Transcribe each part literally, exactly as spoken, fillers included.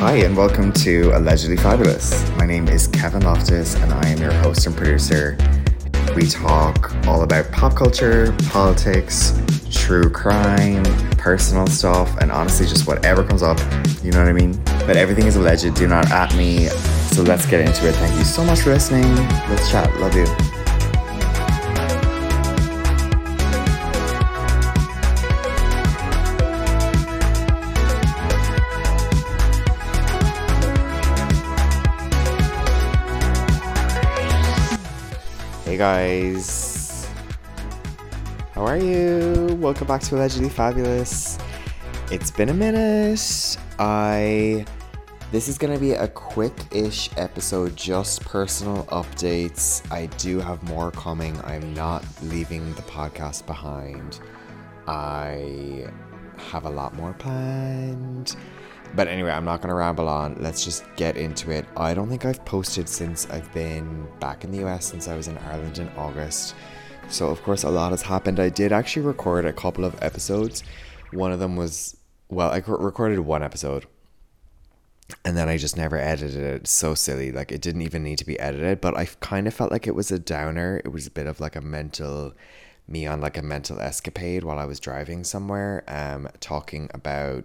Hi, and welcome to Allegedly Fabulous. My name is Kevin Loftus, and I am your host and producer. We talk all about pop culture, politics, true crime, personal stuff, and honestly, just whatever comes up. You know what I mean? But everything is alleged. Do not at me. So let's get into it. Thank you so much for listening. Let's chat. Love you. Guys, how are you? Welcome back to Allegedly Fabulous. It's been a minute. I this is gonna be a quick-ish episode, just personal updates. I do have more coming. I'm not leaving the podcast behind. I have a lot more planned. But anyway, I'm not going to ramble on. Let's just get into it. I don't think I've posted since I've been back in the U S, since I was in Ireland in August. So, of course, a lot has happened. I did actually record a couple of episodes. One of them was, well, I recorded one episode. And then I just never edited it. So silly. Like, it didn't even need to be edited. But I kind of felt like it was a downer. It was a bit of like a mental, me on like a mental escapade while I was driving somewhere. Um, talking about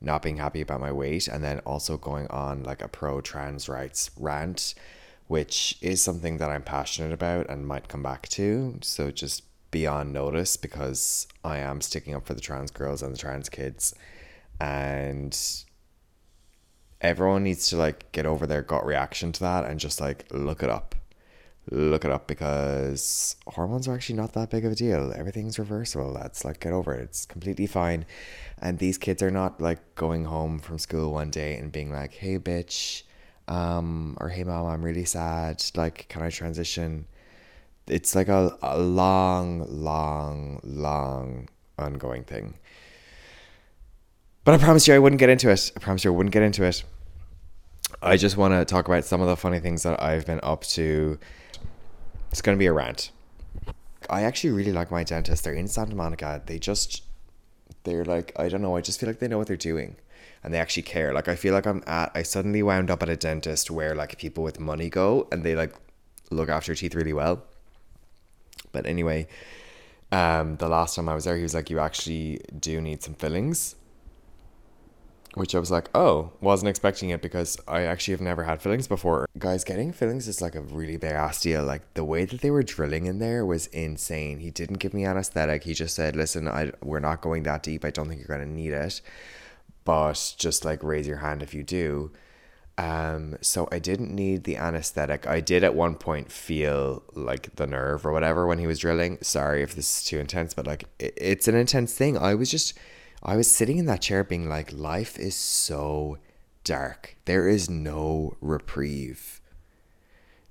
not being happy about my weight, and then also going on like a pro trans rights rant, which is something that I'm passionate about and might come back to. So just be on notice, because I am sticking up for the trans girls and the trans kids, and everyone needs to like get over their gut reaction to that and just like look it up look it up because hormones are actually not that big of a deal. Everything's reversible. That's like, get over it. It's completely fine. And these kids are not like going home from school one day and being like, hey bitch, um or hey mom, I'm really sad, like, can I transition? It's like a, a long long long ongoing thing. But I promise you I wouldn't get into it. I promise you I wouldn't get into it. I just want to talk about some of the funny things that I've been up to. It's going to be a rant. I actually really like my dentist. They're in Santa Monica. They just, they're like, I don't know. I just feel like they know what they're doing, and they actually care. Like, I feel like I'm at, I suddenly wound up at a dentist where like people with money go and they like look after your teeth really well. But anyway, um, the last time I was there, he was like, you actually do need some fillings. Which I was like, oh, wasn't expecting it, because I actually have never had fillings before. Guys, getting fillings is like a really big ass deal. Like, the way that they were drilling in there was insane. He didn't give me anesthetic. He just said, listen, I, we're not going that deep. I don't think you're going to need it. But just like raise your hand if you do. Um, so I didn't need the anesthetic. I did at one point feel like the nerve or whatever when he was drilling. Sorry if this is too intense, but like it, it's an intense thing. I was just... I was sitting in that chair being like, life is so dark. There is no reprieve.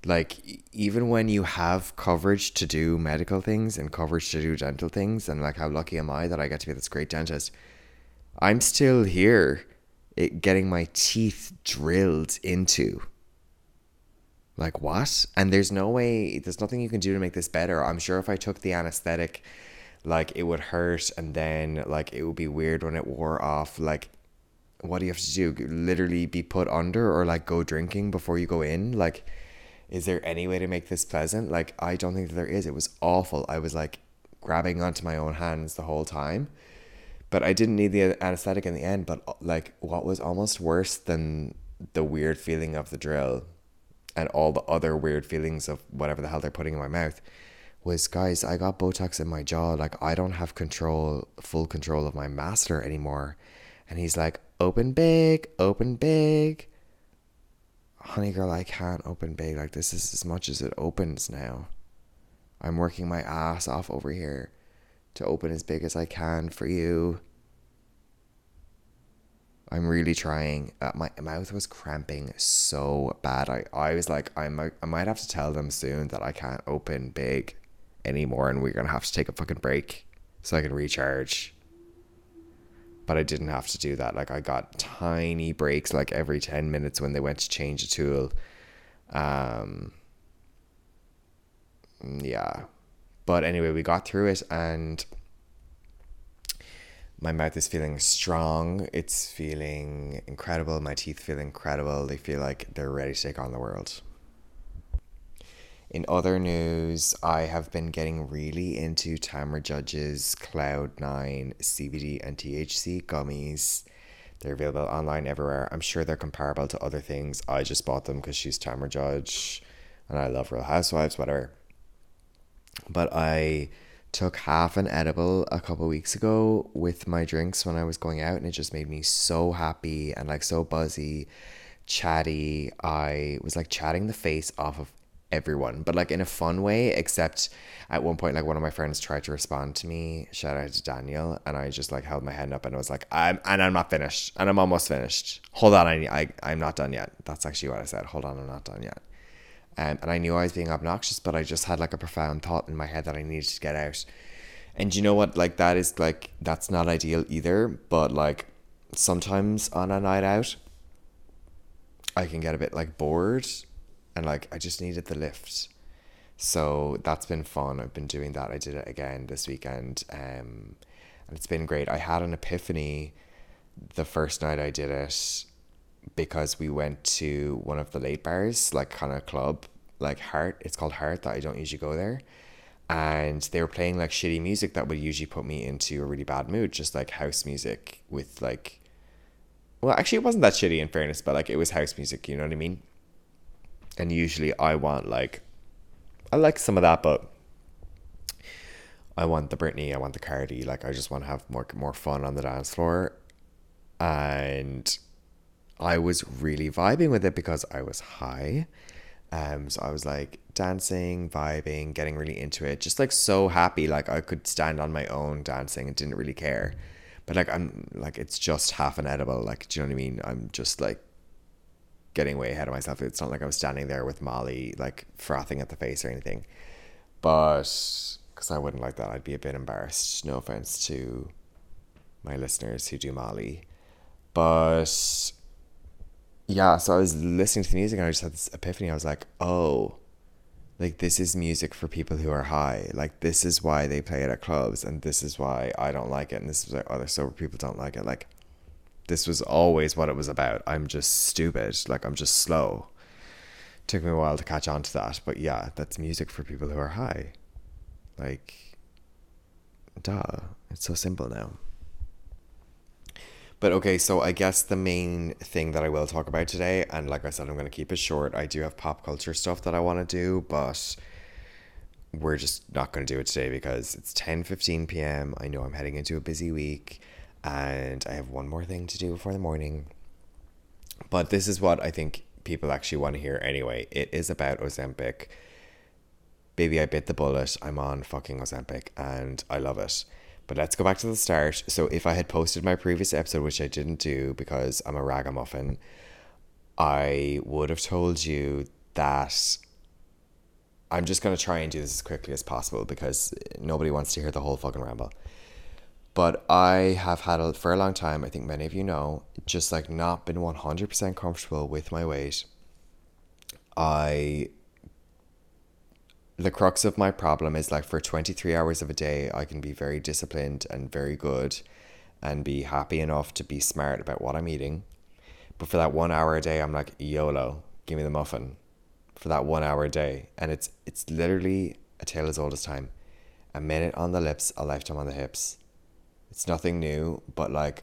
Like, even when you have coverage to do medical things and coverage to do dental things, and like, how lucky am I that I get to be this great dentist, I'm still here it, getting my teeth drilled into. Like, what? And there's no way, there's nothing you can do to make this better. I'm sure if I took the anesthetic, like, it would hurt, and then like it would be weird when it wore off. Like, what do you have to do? Literally be put under, or like go drinking before you go in? Like, is there any way to make this pleasant? Like, I don't think that there is. It was awful. I was like grabbing onto my own hands the whole time. But I didn't need the anesthetic in the end. But like, what was almost worse than the weird feeling of the drill and all the other weird feelings of whatever the hell they're putting in my mouth was, guys, I got Botox in my jaw. Like, I don't have control, full control of my masseter anymore. And he's like, open big, open big. Honey girl, I can't open big. Like, this is as much as it opens now. I'm working my ass off over here to open as big as I can for you. I'm really trying. Uh, my mouth was cramping so bad. I, I was like, I might, I might have to tell them soon that I can't open big anymore, and we're gonna have to take a fucking break so I can recharge. But I didn't have to do that. Like, I got tiny breaks like every ten minutes when they went to change a tool. Um yeah, but anyway, we got through it, and My mouth is feeling strong. It's feeling incredible. My teeth feel incredible. They feel like they're ready to take on the world. In other news, I have been getting really into Tamra Judge's Cloud nine C B D and T H C gummies. They're available online everywhere. I'm sure they're comparable to other things. I just bought them because she's Tamra Judge and I love Real Housewives, whatever. But I took half an edible a couple of weeks ago with my drinks when I was going out, and it just made me so happy and like so buzzy, chatty. I was like chatting the face off of everyone, but like in a fun way, except at one point, like one of my friends tried to respond to me, shout out to Daniel, and I just like held my hand up and I was like, I'm and I'm not finished and I'm almost finished. Hold on, I, I, I'm not done yet. That's actually what I said. Hold on, I'm not done yet. Um, and I knew I was being obnoxious, but I just had like a profound thought in my head that I needed to get out. And you know what? Like that is like, that's not ideal either. But like sometimes on a night out, I can get a bit like bored and like, I just needed the lift. So that's been fun. I've been doing that. I did it again this weekend. Um, and it's been great. I had an epiphany the first night I did it, because we went to one of the late bars, like kind of club, like Heart. It's called Heart, that I don't usually go there. And they were playing like shitty music that would usually put me into a really bad mood, just like house music with like, well, actually it wasn't that shitty in fairness, but like it was house music, you know what I mean? And usually I want like, I like some of that, but I want the Britney, I want the Cardi, like I just want to have more, more fun on the dance floor. And I was really vibing with it because I was high. Um, so I was like dancing, vibing, getting really into it. Just like so happy. Like I could stand on my own dancing and didn't really care. But like, I'm like, it's just half an edible. Like, do you know what I mean? I'm just like getting way ahead of myself. It's not like I was standing there with Molly, like frothing at the face or anything. But because I wouldn't like that, I'd be a bit embarrassed. No offense to my listeners who do Molly. But yeah, so I was listening to the music and I just had this epiphany. I was like, oh, like this is music for people who are high. Like this is why they play it at clubs and this is why I don't like it. And this was like, other sober people don't like it. Like this was always what it was about. I'm just stupid. Like I'm just slow. Took me a while to catch on to that. But yeah, that's music for people who are high. Like, duh. It's so simple now. But okay, so I guess the main thing that I will talk about today, and like I said, I'm going to keep it short. I do have pop culture stuff that I want to do, but we're just not going to do it today because it's ten fifteen p.m. I know I'm heading into a busy week and I have one more thing to do before the morning. But this is what I think people actually want to hear anyway. It is about Ozempic. Baby, I bit the bullet. I'm on fucking Ozempic and I love it. But let's go back to the start. So if I had posted my previous episode, which I didn't do because I'm a ragamuffin, I would have told you that I'm just going to try and do this as quickly as possible because nobody wants to hear the whole fucking ramble. But I have had, a, for a long time, I think many of you know, just like not been one hundred percent comfortable with my weight. I... The crux of my problem is like for twenty-three hours of a day, I can be very disciplined and very good and be happy enough to be smart about what I'm eating. But for that one hour a day, I'm like, YOLO, give me the muffin for that one hour a day. And it's it's literally a tale as old as time. A minute on the lips, a lifetime on the hips. It's nothing new, but like,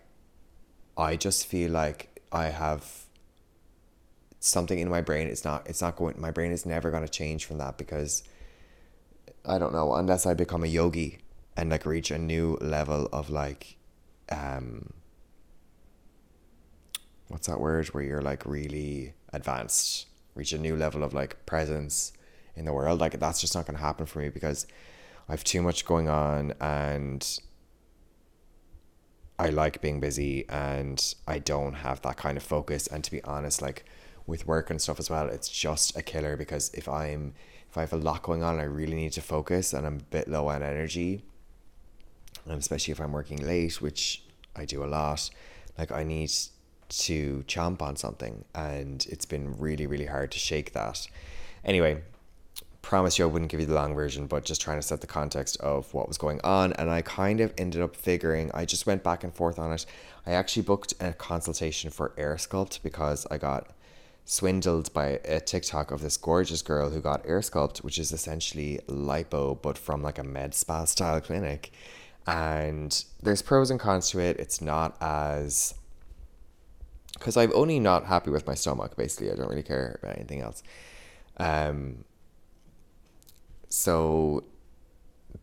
I just feel like I have something in my brain. It's not, it's not going, my brain is never going to change from that because... I don't know, unless I become a yogi and like reach a new level of like, um, what's that word where you're like really advanced, reach a new level of like presence in the world. Like that's just not going to happen for me because I have too much going on and I like being busy and I don't have that kind of focus. And to be honest, like with work and stuff as well, it's just a killer because if I'm If I have a lot going on and I really need to focus and I'm a bit low on energy, and especially if I'm working late, which I do a lot, like I need to chomp on something and it's been really, really hard to shake that. Anyway, promise you I wouldn't give you the long version, but just trying to set the context of what was going on. And I kind of ended up figuring, I just went back and forth on it. I actually booked a consultation for AirSculpt because I got swindled by a TikTok of this gorgeous girl who got AirSculpt, which is essentially lipo, but from like a med spa style clinic. And there's pros and cons to it. It's not as... because I'm only not happy with my stomach, basically. I don't really care about anything else. Um... So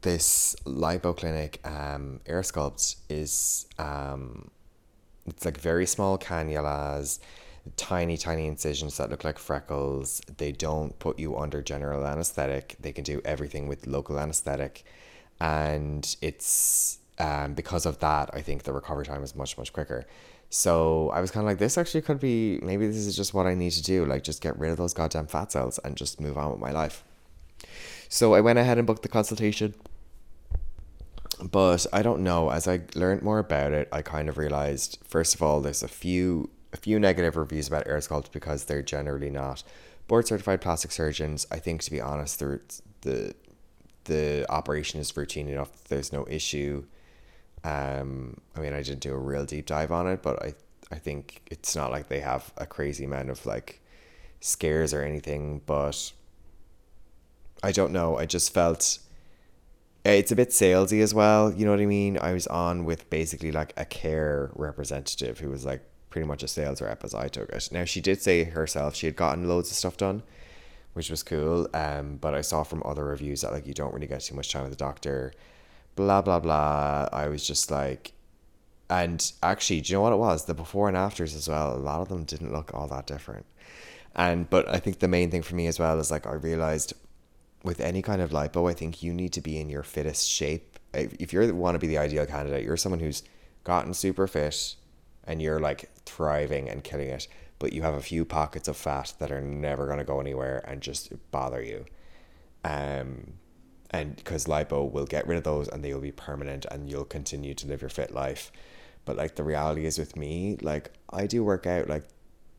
this lipo clinic, um, AirSculpt is, um, it's like very small cannulas, tiny, tiny incisions that look like freckles. They don't put you under general anesthetic. They can do everything with local anesthetic. And it's, um, because of that, I think the recovery time is much, much quicker. So I was kind of like, this actually could be, maybe this is just what I need to do. Like, just get rid of those goddamn fat cells and just move on with my life. So I went ahead and booked the consultation, but I don't know, as I learned more about it, I kind of realized, first of all, there's a few a few negative reviews about AirSculpt because they're generally not board certified plastic surgeons. I think, to be honest, the the, the operation is routine enough that there's no issue. Um, I mean, I didn't do a real deep dive on it, but I, I think it's not like they have a crazy amount of like scares or anything, but... I don't know. I just felt it's a bit salesy as well. You know what I mean? I was on with basically like a care representative who was like pretty much a sales rep as I took it. Now, she did say herself she had gotten loads of stuff done, which was cool. Um, but I saw from other reviews that like you don't really get too much time with the doctor, blah, blah, blah. I was just like, and actually, do you know what it was? The before and afters as well. A lot of them didn't look all that different. And, but I think the main thing for me as well is like, I realized with any kind of lipo, I think you need to be in your fittest shape. If you want to be the ideal candidate, you're someone who's gotten super fit and you're like thriving and killing it, but you have a few pockets of fat that are never going to go anywhere and just bother you. Um, and because lipo will get rid of those and they will be permanent and you'll continue to live your fit life. But like the reality is with me, like I do work out like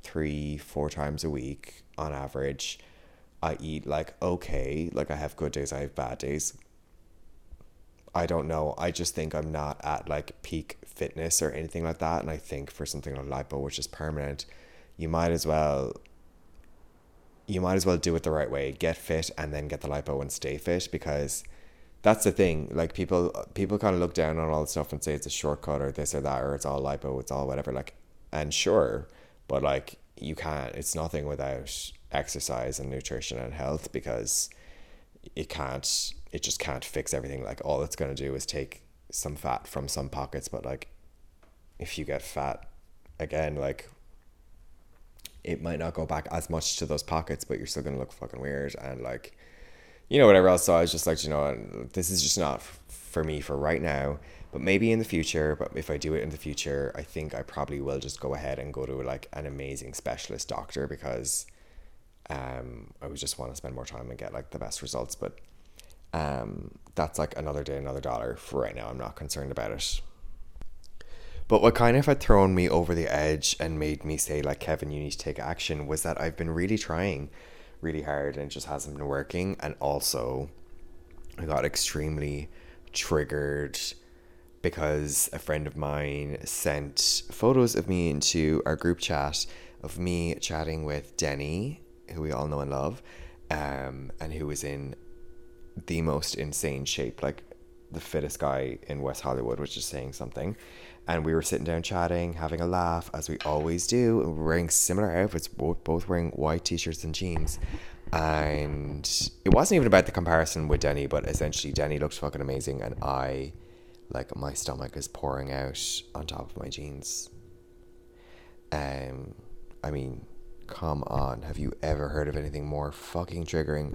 three, four times a week on average. I eat like okay, like I have good days, I have bad days. I don't know. I just think I'm not at like peak fitness or anything like that. And I think for something like lipo, which is permanent, you might as well you might as well do it the right way. Get fit and then get the lipo and stay fit, because that's the thing. Like people people kind of look down on all the stuff and say it's a shortcut or this or that, or it's all lipo, it's all whatever. Like, and sure, but like you can't, it's nothing without exercise and nutrition and health, because it can't it just can't fix everything. Like all it's going to do is take some fat from some pockets, but like if you get fat again, like it might not go back as much to those pockets, but you're still going to look fucking weird and like, you know, whatever else. So I was just like, you know, this is just not for me for right now, but maybe in the future. But if I do it in the future, I think I probably will just go ahead and go to like an amazing specialist doctor, because Um, I would just want to spend more time and get like the best results. But um, that's like another day, another dollar. For right now, I'm not concerned about it. But what kind of had thrown me over the edge and made me say like, Kevin, you need to take action, was that I've been really trying really hard and it just hasn't been working. And also I got extremely triggered because a friend of mine sent photos of me into our group chat of me chatting with Denny, who we all know and love, um, and who was in the most insane shape, like the fittest guy in West Hollywood, which is saying something. And we were sitting down chatting, having a laugh, as we always do, and we're wearing similar outfits, both, both wearing white t-shirts and jeans. And it wasn't even about the comparison with Denny, but essentially Denny looked fucking amazing, and I, like, my stomach is pouring out on top of my jeans. Um, I mean... Come on, have you ever heard of anything more fucking triggering?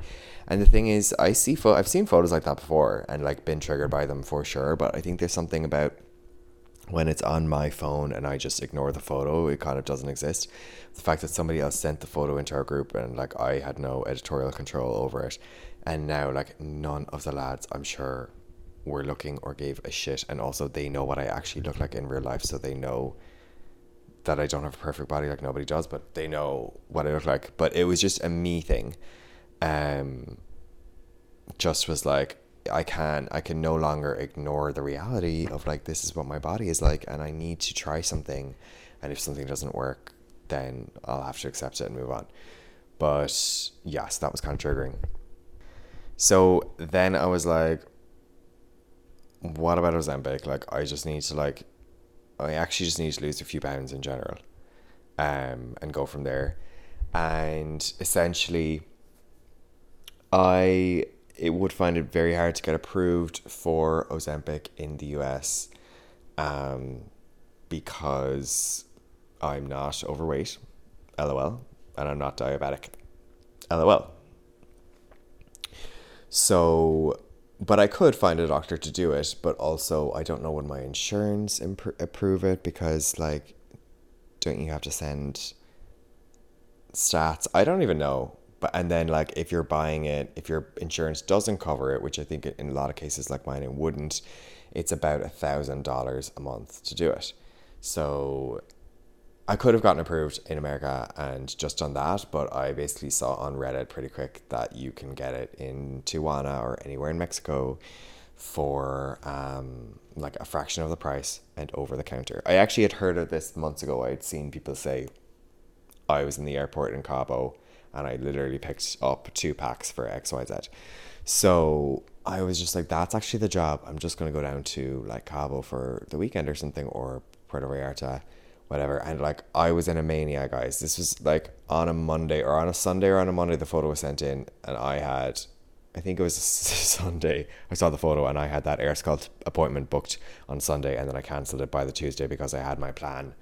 And the thing is, I see fo- I've seen photos like that before and like been triggered by them for sure, but I think there's something about when it's on my phone and I just ignore the photo, it kind of doesn't exist. The fact that somebody else sent the photo into our group and like I had no editorial control over it, and now like none of the lads, I'm sure, were looking or gave a shit. And also they know what I actually look like in real life, so they know that I don't have a perfect body, like nobody does, but they know what I look like. But it was just a me thing. Um, just was like, I can I can no longer ignore the reality of like, this is what my body is like, and I need to try something, and if something doesn't work, then I'll have to accept it and move on. But yes, that was kind of triggering. So then I was like, what about Ozempic? Like, I just need to like, I actually just need to lose a few pounds in general, um, and go from there. And essentially, I it would find it very hard to get approved for Ozempic in the U S, um, because I'm not overweight, lol, and I'm not diabetic, lol. So, but I could find a doctor to do it, but also I don't know when my insurance imp- approve it, because like, don't you have to send stats? I don't even know. But and then like, if you're buying it, if your insurance doesn't cover it, which I think in a lot of cases like mine it wouldn't, it's about a thousand dollars a month to do it. So I could have gotten approved in America and just done that, but I basically saw on Reddit pretty quick that you can get it in Tijuana or anywhere in Mexico for um, like a fraction of the price and over the counter. I actually had heard of this months ago. I'd seen people say, I was in the airport in Cabo and I literally picked up two packs for X Y Z. So I was just like, that's actually the job. I'm just going to go down to like Cabo for the weekend or something, or Puerto Vallarta, whatever. And like, I was in a mania, guys. This was like on a Monday or on a Sunday or on a Monday, the photo was sent in, and I had, I think it was a Sunday, I saw the photo and I had that AirSculpt appointment booked on Sunday, and then I cancelled it by the Tuesday because I had my plan.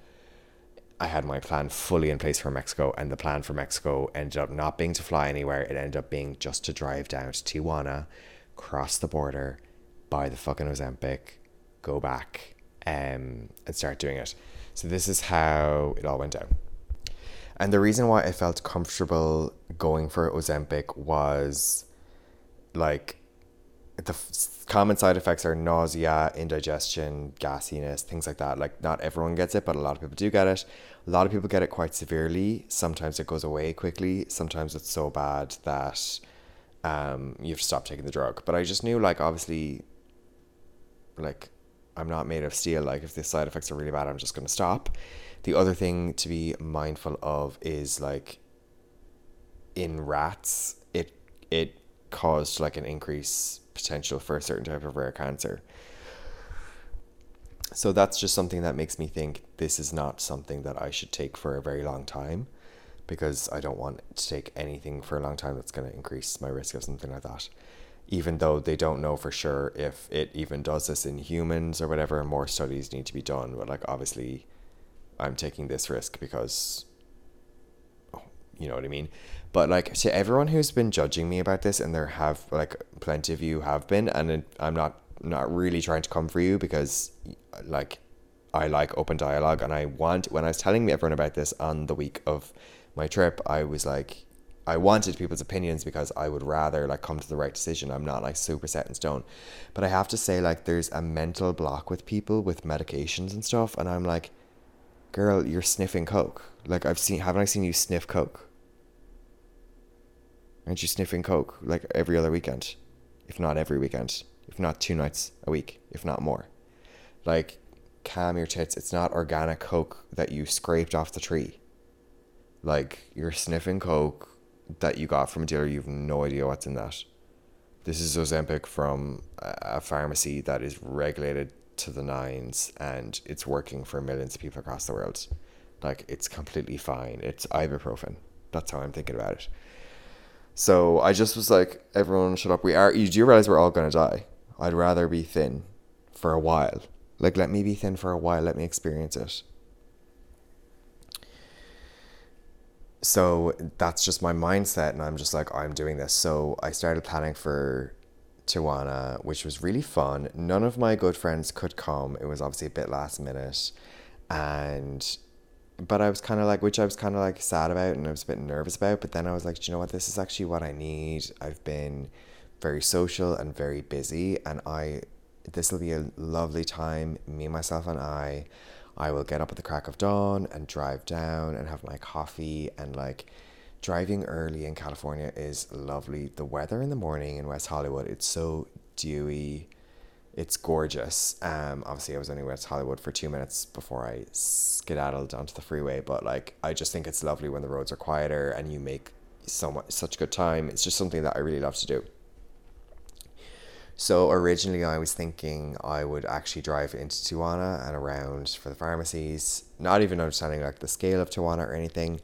I had my plan fully in place for Mexico, and the plan for Mexico ended up not being to fly anywhere. It ended up being just to drive down to Tijuana, cross the border, buy the fucking Ozempic, go back, um, and start doing it. So this is how it all went down. And the reason why I felt comfortable going for Ozempic was like, the f- common side effects are nausea, indigestion, gassiness, things like that. Like, not everyone gets it, but a lot of people do get it. A lot of people get it quite severely. Sometimes it goes away quickly. Sometimes it's so bad that um, you have to stop taking the drug. But I just knew, like, obviously, like, I'm not made of steel. Like, if the side effects are really bad, I'm just going to stop. The other thing to be mindful of is, like, in rats, it it caused, like, an increase potential for a certain type of rare cancer. So that's just something that makes me think this is not something that I should take for a very long time, because I don't want to take anything for a long time that's going to increase my risk of something like that. Even though they don't know for sure if it even does this in humans or whatever, more studies need to be done. But like, obviously I'm taking this risk because, oh, you know what I mean? But like, to everyone who's been judging me about this, and there have like plenty of you have been, and it, I'm not, not really trying to come for you, because like, I like open dialogue, and I want, when I was telling everyone about this on the week of my trip, I was like, I wanted people's opinions because I would rather like come to the right decision. I'm not like super set in stone, but I have to say, like, there's a mental block with people with medications and stuff. And I'm like, girl, you're sniffing coke. Like, I've seen, haven't I seen you sniff coke? Aren't you sniffing coke like every other weekend? If not every weekend, if not two nights a week, if not more. Like, calm your tits. It's not organic coke that you scraped off the tree. Like, you're sniffing coke that you got from a dealer. You have no idea what's in that. This is Ozempic from a pharmacy that is regulated to the nines, and it's working for millions of people across the world. Like, it's completely fine. It's ibuprofen. That's how I'm thinking about it. So I just was like, everyone shut up. We are, you do realize we're all going to die. I'd rather be thin for a while. Like, let me be thin for a while. Let me experience it. So that's just my mindset, and I'm just like, I'm doing this. So I started planning for Tijuana, which was really fun. None of my good friends could come. It was obviously a bit last minute, and but I was kind of like, which I was kind of like sad about, and I was a bit nervous about. But then I was like, do you know what? This is actually what I need. I've been very social and very busy, and I this will be a lovely time. Me, myself, and I. I will get up at the crack of dawn and drive down and have my coffee and like Driving early in California is lovely. The weather in the morning in West Hollywood, it's so dewy. It's gorgeous. Um, obviously, I was only in West Hollywood for two minutes before I skedaddled onto the freeway. But, like, I just think it's lovely when the roads are quieter and you make so much, such good time. It's just something that I really love to do. So originally I was thinking I would actually drive into Tijuana and around for the pharmacies, not even understanding like the scale of Tijuana or anything.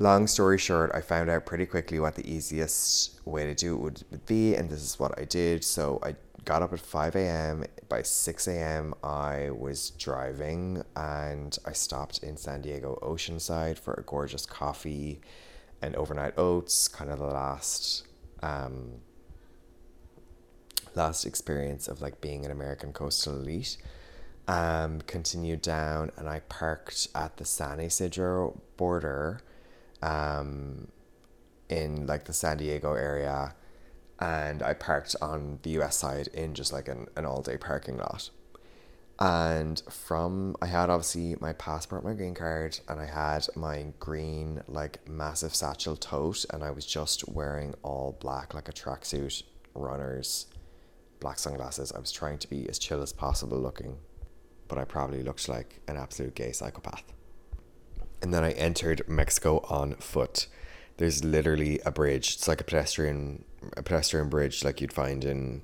Long story short, I found out pretty quickly what the easiest way to do it would be, and this is what I did. So I got up at five a.m. By six a.m. I was driving, and I stopped in San Diego Oceanside for a gorgeous coffee and overnight oats, kind of the last... Um, last experience of like being an American coastal elite. Um, continued down, and I parked at the San Ysidro border, um, in like the San Diego area, and I parked on the U S side in just like an, an all day parking lot. And from, I had obviously my passport, my green card, and I had my green like massive satchel tote, and I was just wearing all black, like a tracksuit, runners, black sunglasses. I was trying to be as chill as possible looking, but I probably looked like an absolute gay psychopath. And then I entered Mexico on foot. There's literally a bridge. It's like a pedestrian, a pedestrian bridge like you'd find in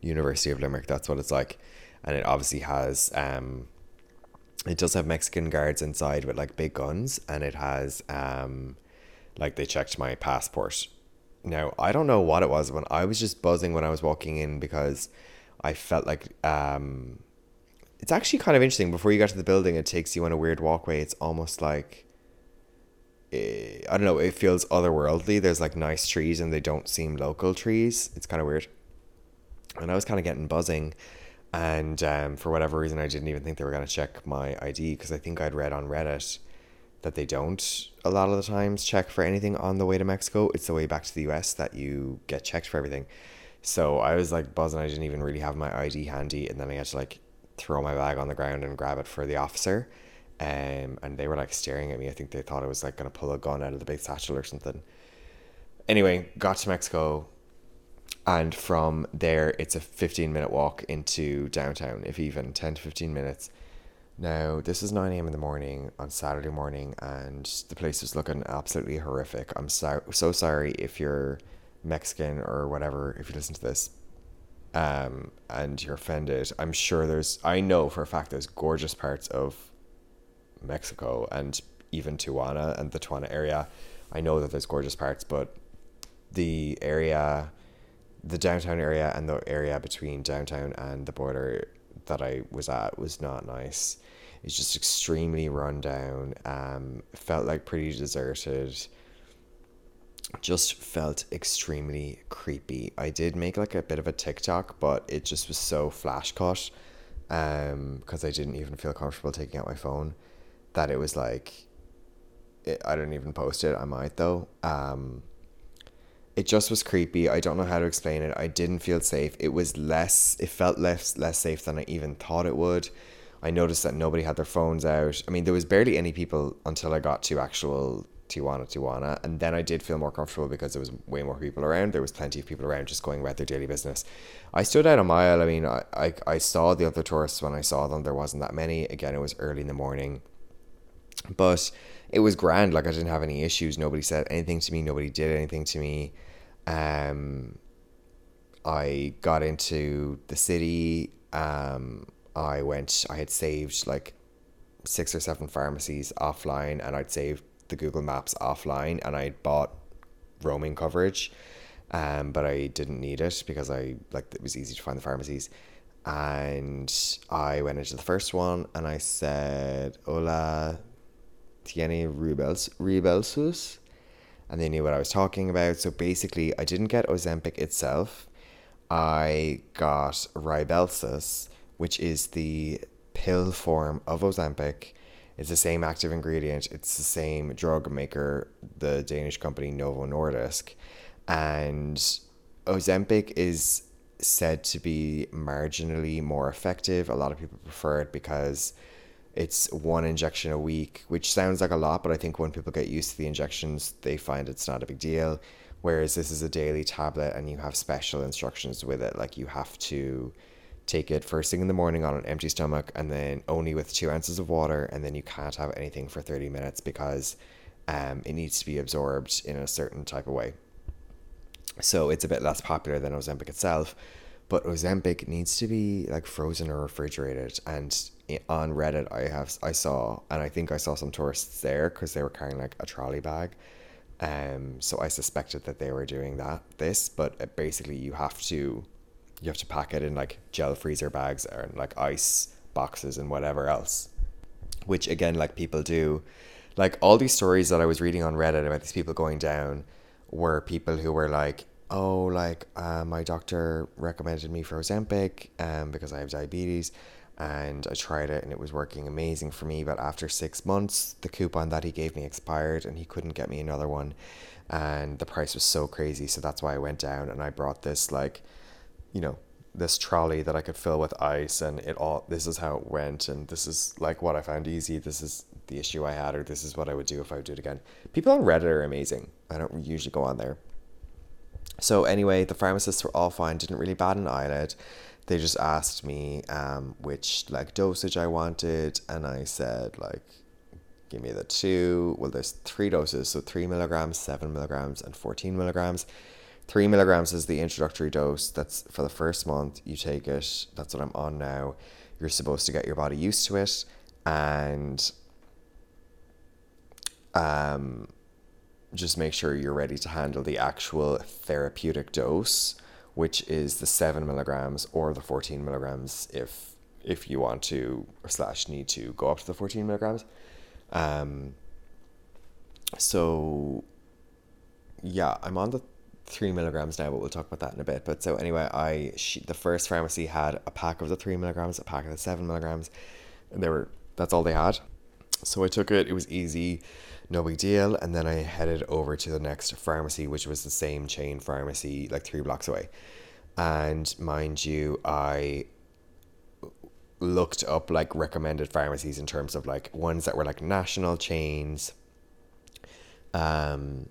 University of Limerick. That's what it's like. And it obviously has, um, it does have Mexican guards inside with like big guns, and it has, um, like they checked my passport. Now, I don't know what it was when I was just buzzing when I was walking in, because I felt like, um, it's actually kind of interesting. Before you get to the building, it takes you on a weird walkway. It's almost like, I don't know, it feels otherworldly. There's like nice trees and they don't seem local trees. It's kind of weird. And I was kind of getting buzzing. And um, for whatever reason, I didn't even think they were going to check my I D, because I think I'd read on Reddit that they don't a lot of the times check for anything on the way to Mexico. It's the way back to the U S that you get checked for everything. So I was like buzzing. I didn't even really have my I D handy. And then I had to like throw my bag on the ground and grab it for the officer. Um, and they were like staring at me. I think they thought I was like going to pull a gun out of the big satchel or something. Anyway, got to Mexico. And from there, it's a fifteen minute walk into downtown, if even ten to fifteen minutes. Now, this is nine a.m. in the morning on Saturday morning, and the place was looking absolutely horrific. I'm so, so sorry if you're Mexican or whatever, if you listen to this, um, and you're offended. I'm sure there's, I know for a fact there's gorgeous parts of Mexico and even Tijuana and the Tijuana area. I know that there's gorgeous parts, but the area, the downtown area and the area between downtown and the border that I was at was not nice. It's just extremely run down. Um, felt like pretty deserted. Just felt extremely creepy. I did make like a bit of a TikTok, but it just was so flash cut. Um, because I didn't even feel comfortable taking out my phone. That it was like, it, I didn't even post it. I might though. Um, it just was creepy. I don't know how to explain it. I didn't feel safe. It was less, it felt less less safe than I even thought it would. I noticed that nobody had their phones out. I mean, there was barely any people until I got to actual Tijuana, Tijuana. And then I did feel more comfortable because there was way more people around. There was plenty of people around just going about their daily business. I stood out a mile. I mean, I, I, I saw the other tourists when I saw them. There wasn't that many. Again, it was early in the morning. But it was grand. Like, I didn't have any issues. Nobody said anything to me. Nobody did anything to me. Um, I got into the city. Um, I went, I had saved like six or seven pharmacies offline, and I'd saved the Google Maps offline, and I'd bought roaming coverage. Um, but I didn't need it because I, like, it was easy to find the pharmacies. And I went into the first one and I said, "Hola, tiene Rybelsus?" And they knew what I was talking about. So basically, I didn't get Ozempic itself. I got Rybelsus, which is the pill form of Ozempic. It's the same active ingredient. It's the same drug maker, the Danish company Novo Nordisk. And Ozempic is said to be marginally more effective. A lot of people prefer it because It's one injection a week, which sounds like a lot, but I think when people get used to the injections, they find it's not a big deal. Whereas this is a daily tablet and you have special instructions with it. Like you have to take it first thing in the morning on an empty stomach and then only with two ounces of water. And then you can't have anything for thirty minutes because um, it needs to be absorbed in a certain type of way. So it's a bit less popular than Ozempic itself. But Ozempic needs to be like frozen or refrigerated. And on Reddit, I have I saw, and I think I saw some tourists there because they were carrying like a trolley bag. Um, so I suspected that they were doing that. This, but basically, you have to, you have to pack it in like gel freezer bags or like ice boxes and whatever else. Which again, like people do, like all these stories that I was reading on Reddit about these people going down were people who were like, oh, like uh, my doctor recommended me for Ozempic um, because I have diabetes and I tried it and it was working amazing for me. But after six months, the coupon that he gave me expired and he couldn't get me another one. And the price was so crazy. So that's why I went down and I brought this like, you know, this trolley that I could fill with ice and it all, this is how it went. And this is like what I found easy. This is the issue I had, or this is what I would do if I would do it again. People on Reddit are amazing. I don't usually go on there. So anyway, the pharmacists were all fine, didn't really bat an eyelid. They just asked me um, which like dosage I wanted. And I said, like, give me the two. Well, there's three doses. So three milligrams, seven milligrams and fourteen milligrams. Three milligrams is the introductory dose. That's for the first month. You take it. That's what I'm on now. You're supposed to get your body used to it. And um. just make sure you're ready to handle the actual therapeutic dose, which is the seven milligrams or the fourteen milligrams if if you want to or slash need to go up to the fourteen milligrams. Um so yeah, I'm on the three milligrams now, but we'll talk about that in a bit. But so anyway, I she, the first pharmacy had a pack of the three milligrams, a pack of the seven milligrams, and they were that's all they had. So I took it. It was easy, no big deal. And then I headed over to the next pharmacy, which was the same chain pharmacy, like three blocks away. And mind you, I looked up like recommended pharmacies in terms of like ones that were like national chains, um,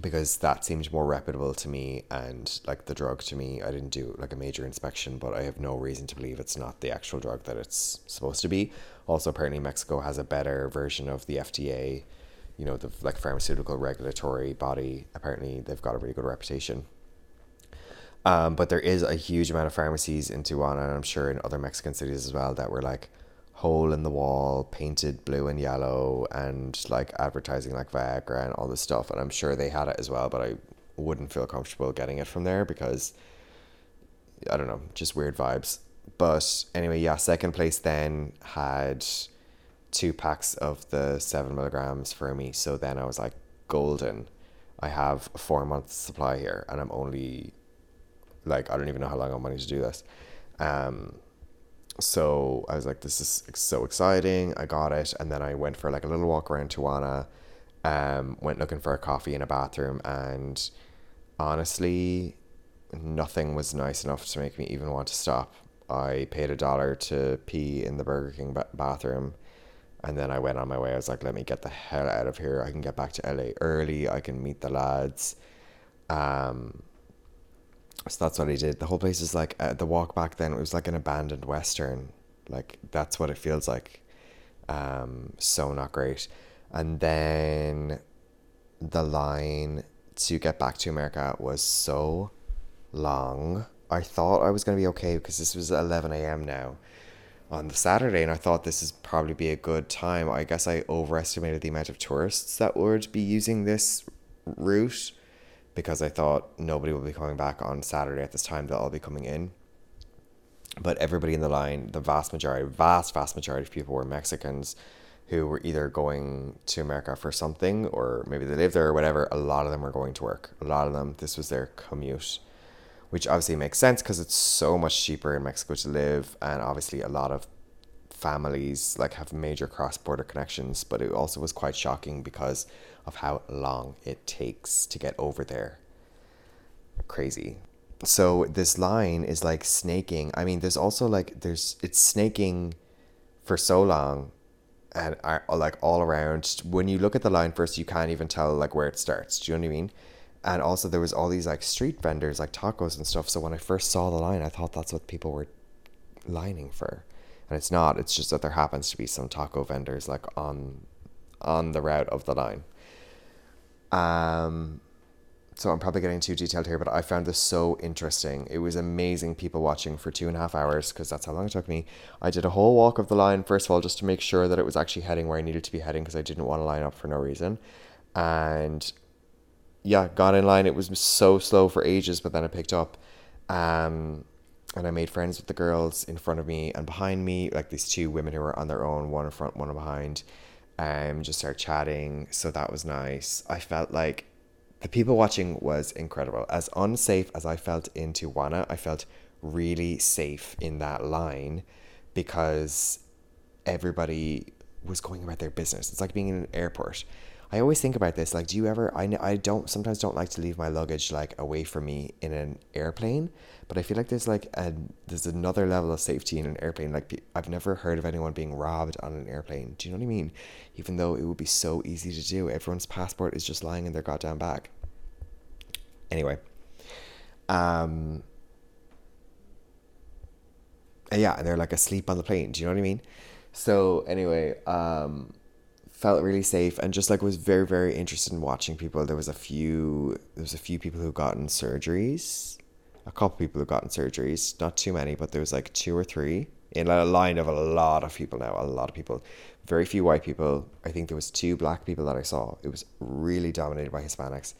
because that seemed more reputable to me and like the drug to me. I didn't do like a major inspection, but I have no reason to believe it's not the actual drug that it's supposed to be. Also, apparently Mexico has a better version of the F D A, you know, the like pharmaceutical regulatory body. Apparently they've got a really good reputation. Um, but there is a huge amount of pharmacies in Tijuana, and I'm sure in other Mexican cities as well, that were like hole in the wall, painted blue and yellow, and like advertising like Viagra and all this stuff. And I'm sure they had it as well, but I wouldn't feel comfortable getting it from there because I don't know, just weird vibes. But anyway, yeah, second place then had two packs of the seven milligrams for me. So then I was like, golden. I have a four month supply here, and I'm only like, I don't even know how long I'm going to do this. Um, so I was like, this is so exciting. I got it. And then I went for like a little walk around Tijuana, um, went looking for a coffee in a bathroom, and honestly, nothing was nice enough to make me even want to stop. I paid a dollar to pee in the Burger King ba- bathroom, and then I went on my way. I was like, let me get the hell out of here. I can get back to L A early. I can meet the lads. Um, so that's what I did. The whole place is like, uh, the walk back then, it was like an abandoned Western. Like, that's what it feels like. Um, so not great. And then the line to get back to America was so long. I thought I was going to be okay because this was eleven a.m. now on the Saturday, and I thought this is probably be a good time. I guess I overestimated the amount of tourists that would be using this route because I thought nobody would be coming back on Saturday at this time. They'll all be coming in. But everybody in the line, the vast majority, vast, vast majority of people were Mexicans who were either going to America for something or maybe they lived there or whatever. A lot of them were going to work. A lot of them, this was their commute, which obviously makes sense because it's so much cheaper in Mexico to live. And obviously a lot of families like have major cross-border connections, but it also was quite shocking because of how long it takes to get over there. Crazy. So this line is like snaking. I mean, there's also like, there's, it's snaking for so long and are like all around. When you look at the line first, you can't even tell like where it starts. Do you know what I mean? And also there was all these like street vendors, like tacos and stuff. So when I first saw the line, I thought that's what people were lining for. And it's not, it's just that there happens to be some taco vendors like on, on the route of the line. Um, so I'm probably getting too detailed here, but I found this so interesting. It was amazing people watching for two and a half hours because that's how long it took me. I did a whole walk of the line, first of all, just to make sure that it was actually heading where I needed to be heading because I didn't want to line up for no reason. And yeah, got in line. It was so slow for ages, but then I picked up. Um, and I made friends with the girls in front of me and behind me, like these two women who were on their own, one in front, one behind. Um, just start chatting. So that was nice. I felt like the people watching was incredible. As unsafe as I felt in Tijuana, I felt really safe in that line because everybody was going about their business. It's like being in an airport. I always think about this. Like, do you ever, I, I don't, sometimes don't like to leave my luggage like away from me in an airplane, but I feel like there's like a, there's another level of safety in an airplane. Like I've never heard of anyone being robbed on an airplane. Do you know what I mean? Even though it would be so easy to do. Everyone's passport is just lying in their goddamn bag. Anyway. Um, yeah. And they're like asleep on the plane. Do you know what I mean? So anyway, um, felt really safe and just like was very, very interested in watching people. There was a few, there was a few people who gotten surgeries, a couple people who gotten surgeries, not too many, but there was like two or three in a line of a lot of people now, a lot of people, very few white people. I think there was two black people that I saw. It was really dominated by Hispanics.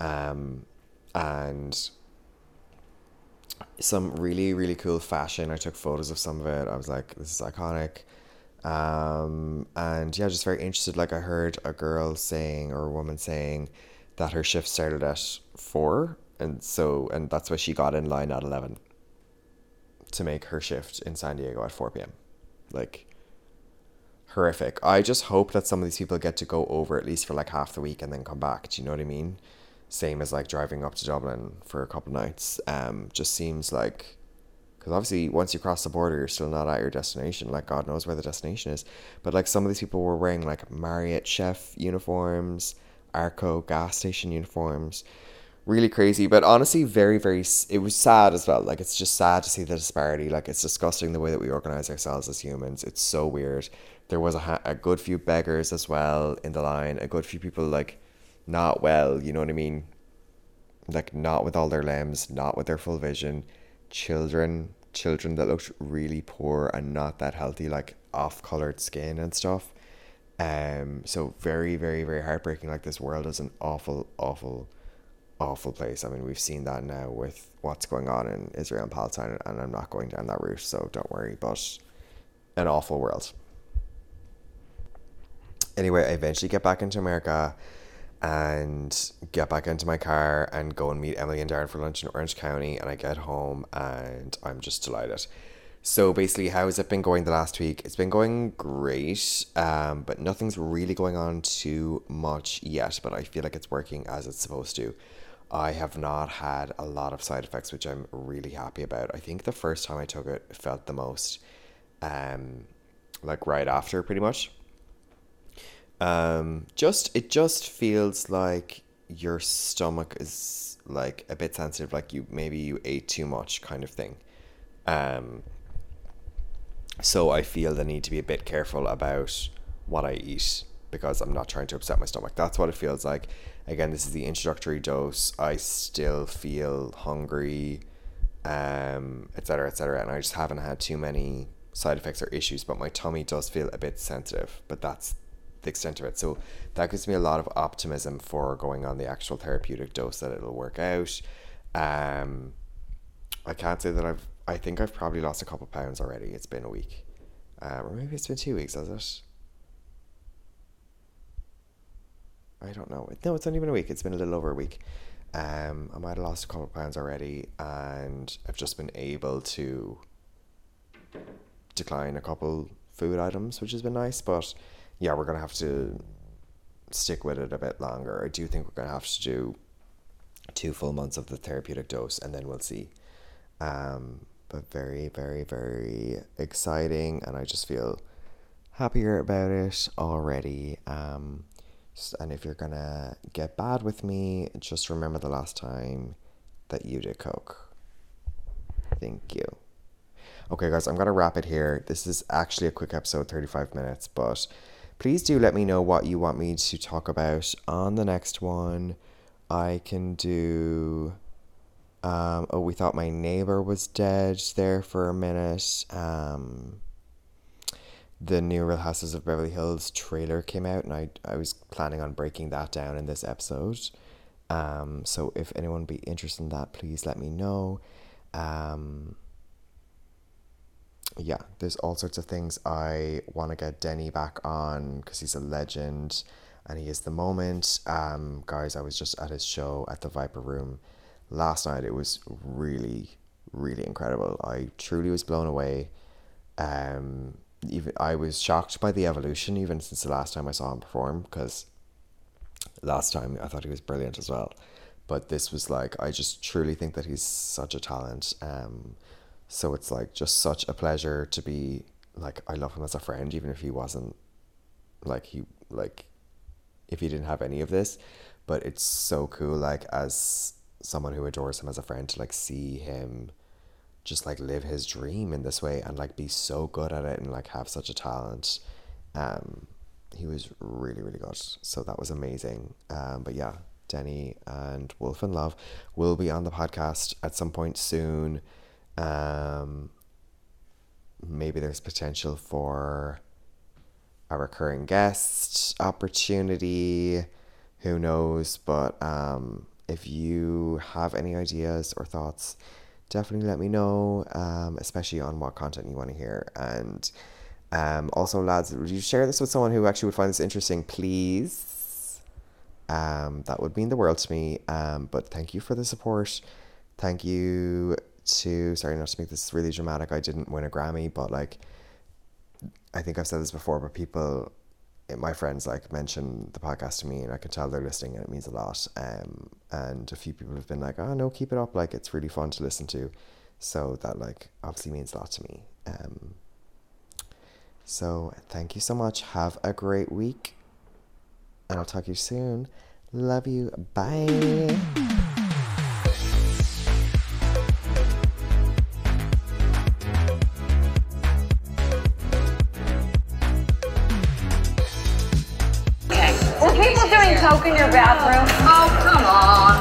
Um, and some really, really cool fashion. I took photos of some of it. I was like, this is iconic. Um, and yeah, just very interested. Like I heard a girl saying, or a woman saying, that her shift started at four. And so, and that's why she got in line at eleven to make her shift in San Diego at four p.m. Like horrific. I just hope that some of these people get to go over at least for like half the week and then come back. Do you know what I mean? Same as like driving up to Dublin for a couple nights. Um, just seems like, because obviously once you cross the border, you're still not at your destination. Like God knows where the destination is. But like some of these people were wearing like Marriott chef uniforms, Arco gas station uniforms. Really crazy. But honestly, very, very, it was sad as well. Like it's just sad to see the disparity. Like it's disgusting the way that we organize ourselves as humans. It's so weird. There was a, ha- a good few beggars as well in the line. A good few people like not well, you know what I mean? Like not with all their limbs, not with their full vision. children children that looked really poor and not that healthy, like off colored skin and stuff. Um so very, very, very heartbreaking. Like this world is an awful, awful, awful place. I mean, we've seen that now with what's going on in Israel and Palestine, and I'm not going down that route, so don't worry, but an awful world. Anyway, I eventually get back into America and get back into my car and go and meet Emily and Darren for lunch in Orange County. And I get home and I'm just delighted. So basically, how has it been going the last week? It's been going great, um, but nothing's really going on too much yet, but I feel like it's working as it's supposed to. I have not had a lot of side effects, which I'm really happy about. I think the first time I took it, it felt the most, um, like right after pretty much. Um, just, it just feels like your stomach is like a bit sensitive, like you, maybe you ate too much kind of thing. Um, so I feel the need to be a bit careful about what I eat because I'm not trying to upset my stomach. That's what it feels like. Again, this is the introductory dose. I still feel hungry, um, et cetera, et cetera. And I just haven't had too many side effects or issues, but my tummy does feel a bit sensitive, but that's the extent of it. So that gives me a lot of optimism for going on the actual therapeutic dose, that it'll work out. Um, I can't say that I've, I think I've probably lost a couple pounds already. It's been a week. Uh, or maybe it's been two weeks, has it? I don't know. No, it's only been a week. It's been a little over a week. Um, I might have lost a couple pounds already, and I've just been able to decline a couple food items, which has been nice, but yeah, we're going to have to stick with it a bit longer. I do think we're going to have to do two full months of the therapeutic dose, and then we'll see. Um, but very, very, very exciting. And I just feel happier about it already. Um, and if you're gonna get bad with me, just remember the last time that you did coke. Thank you. Okay, guys, I'm gonna wrap it here. This is actually a quick episode, thirty-five minutes, but please do let me know what you want me to talk about on the next one. I can do... Um, oh, we thought my neighbor was dead there for a minute. Um, the new Real Housewives of Beverly Hills trailer came out, and I, I was planning on breaking that down in this episode. Um, so if anyone be interested in that, please let me know. Um, yeah, there's all sorts of things. I want to get Denny back on because he's a legend and he is the moment. Um, guys, I was just at his show at the Viper Room last night. It was really, really incredible. I truly was blown away. Um, even I was shocked by the evolution, even since the last time I saw him perform, because last time I thought he was brilliant as well. But this was like, I just truly think that he's such a talent. Um, so it's like just such a pleasure to be like, I love him as a friend, even if he wasn't like he, like if he didn't have any of this, but it's so cool. Like as someone who adores him as a friend, to like see him just like live his dream in this way and like be so good at it and like have such a talent. Um he was really, really good, so that was amazing. Um but yeah, Denny and Wolf in Love will be on the podcast at some point soon. Um maybe there's potential for a recurring guest opportunity, who knows, but um if you have any ideas or thoughts, definitely let me know, um, especially on what content you want to hear. And um, also, lads, would you share this with someone who actually would find this interesting, please? Um, that would mean the world to me. Um, but thank you for the support. Thank you to... Sorry, not to make this really dramatic. I didn't win a Grammy, but, like, I think I've said this before, but people... my friends like mention the podcast to me and I can tell they're listening and it means a lot. Um and a few people have been like, oh no, keep it up, like it's really fun to listen to, so that like obviously means a lot to me. Um so thank you so much, have a great week, and I'll talk to you soon. Love you, bye. Doing coke in your bathroom? Oh, come on.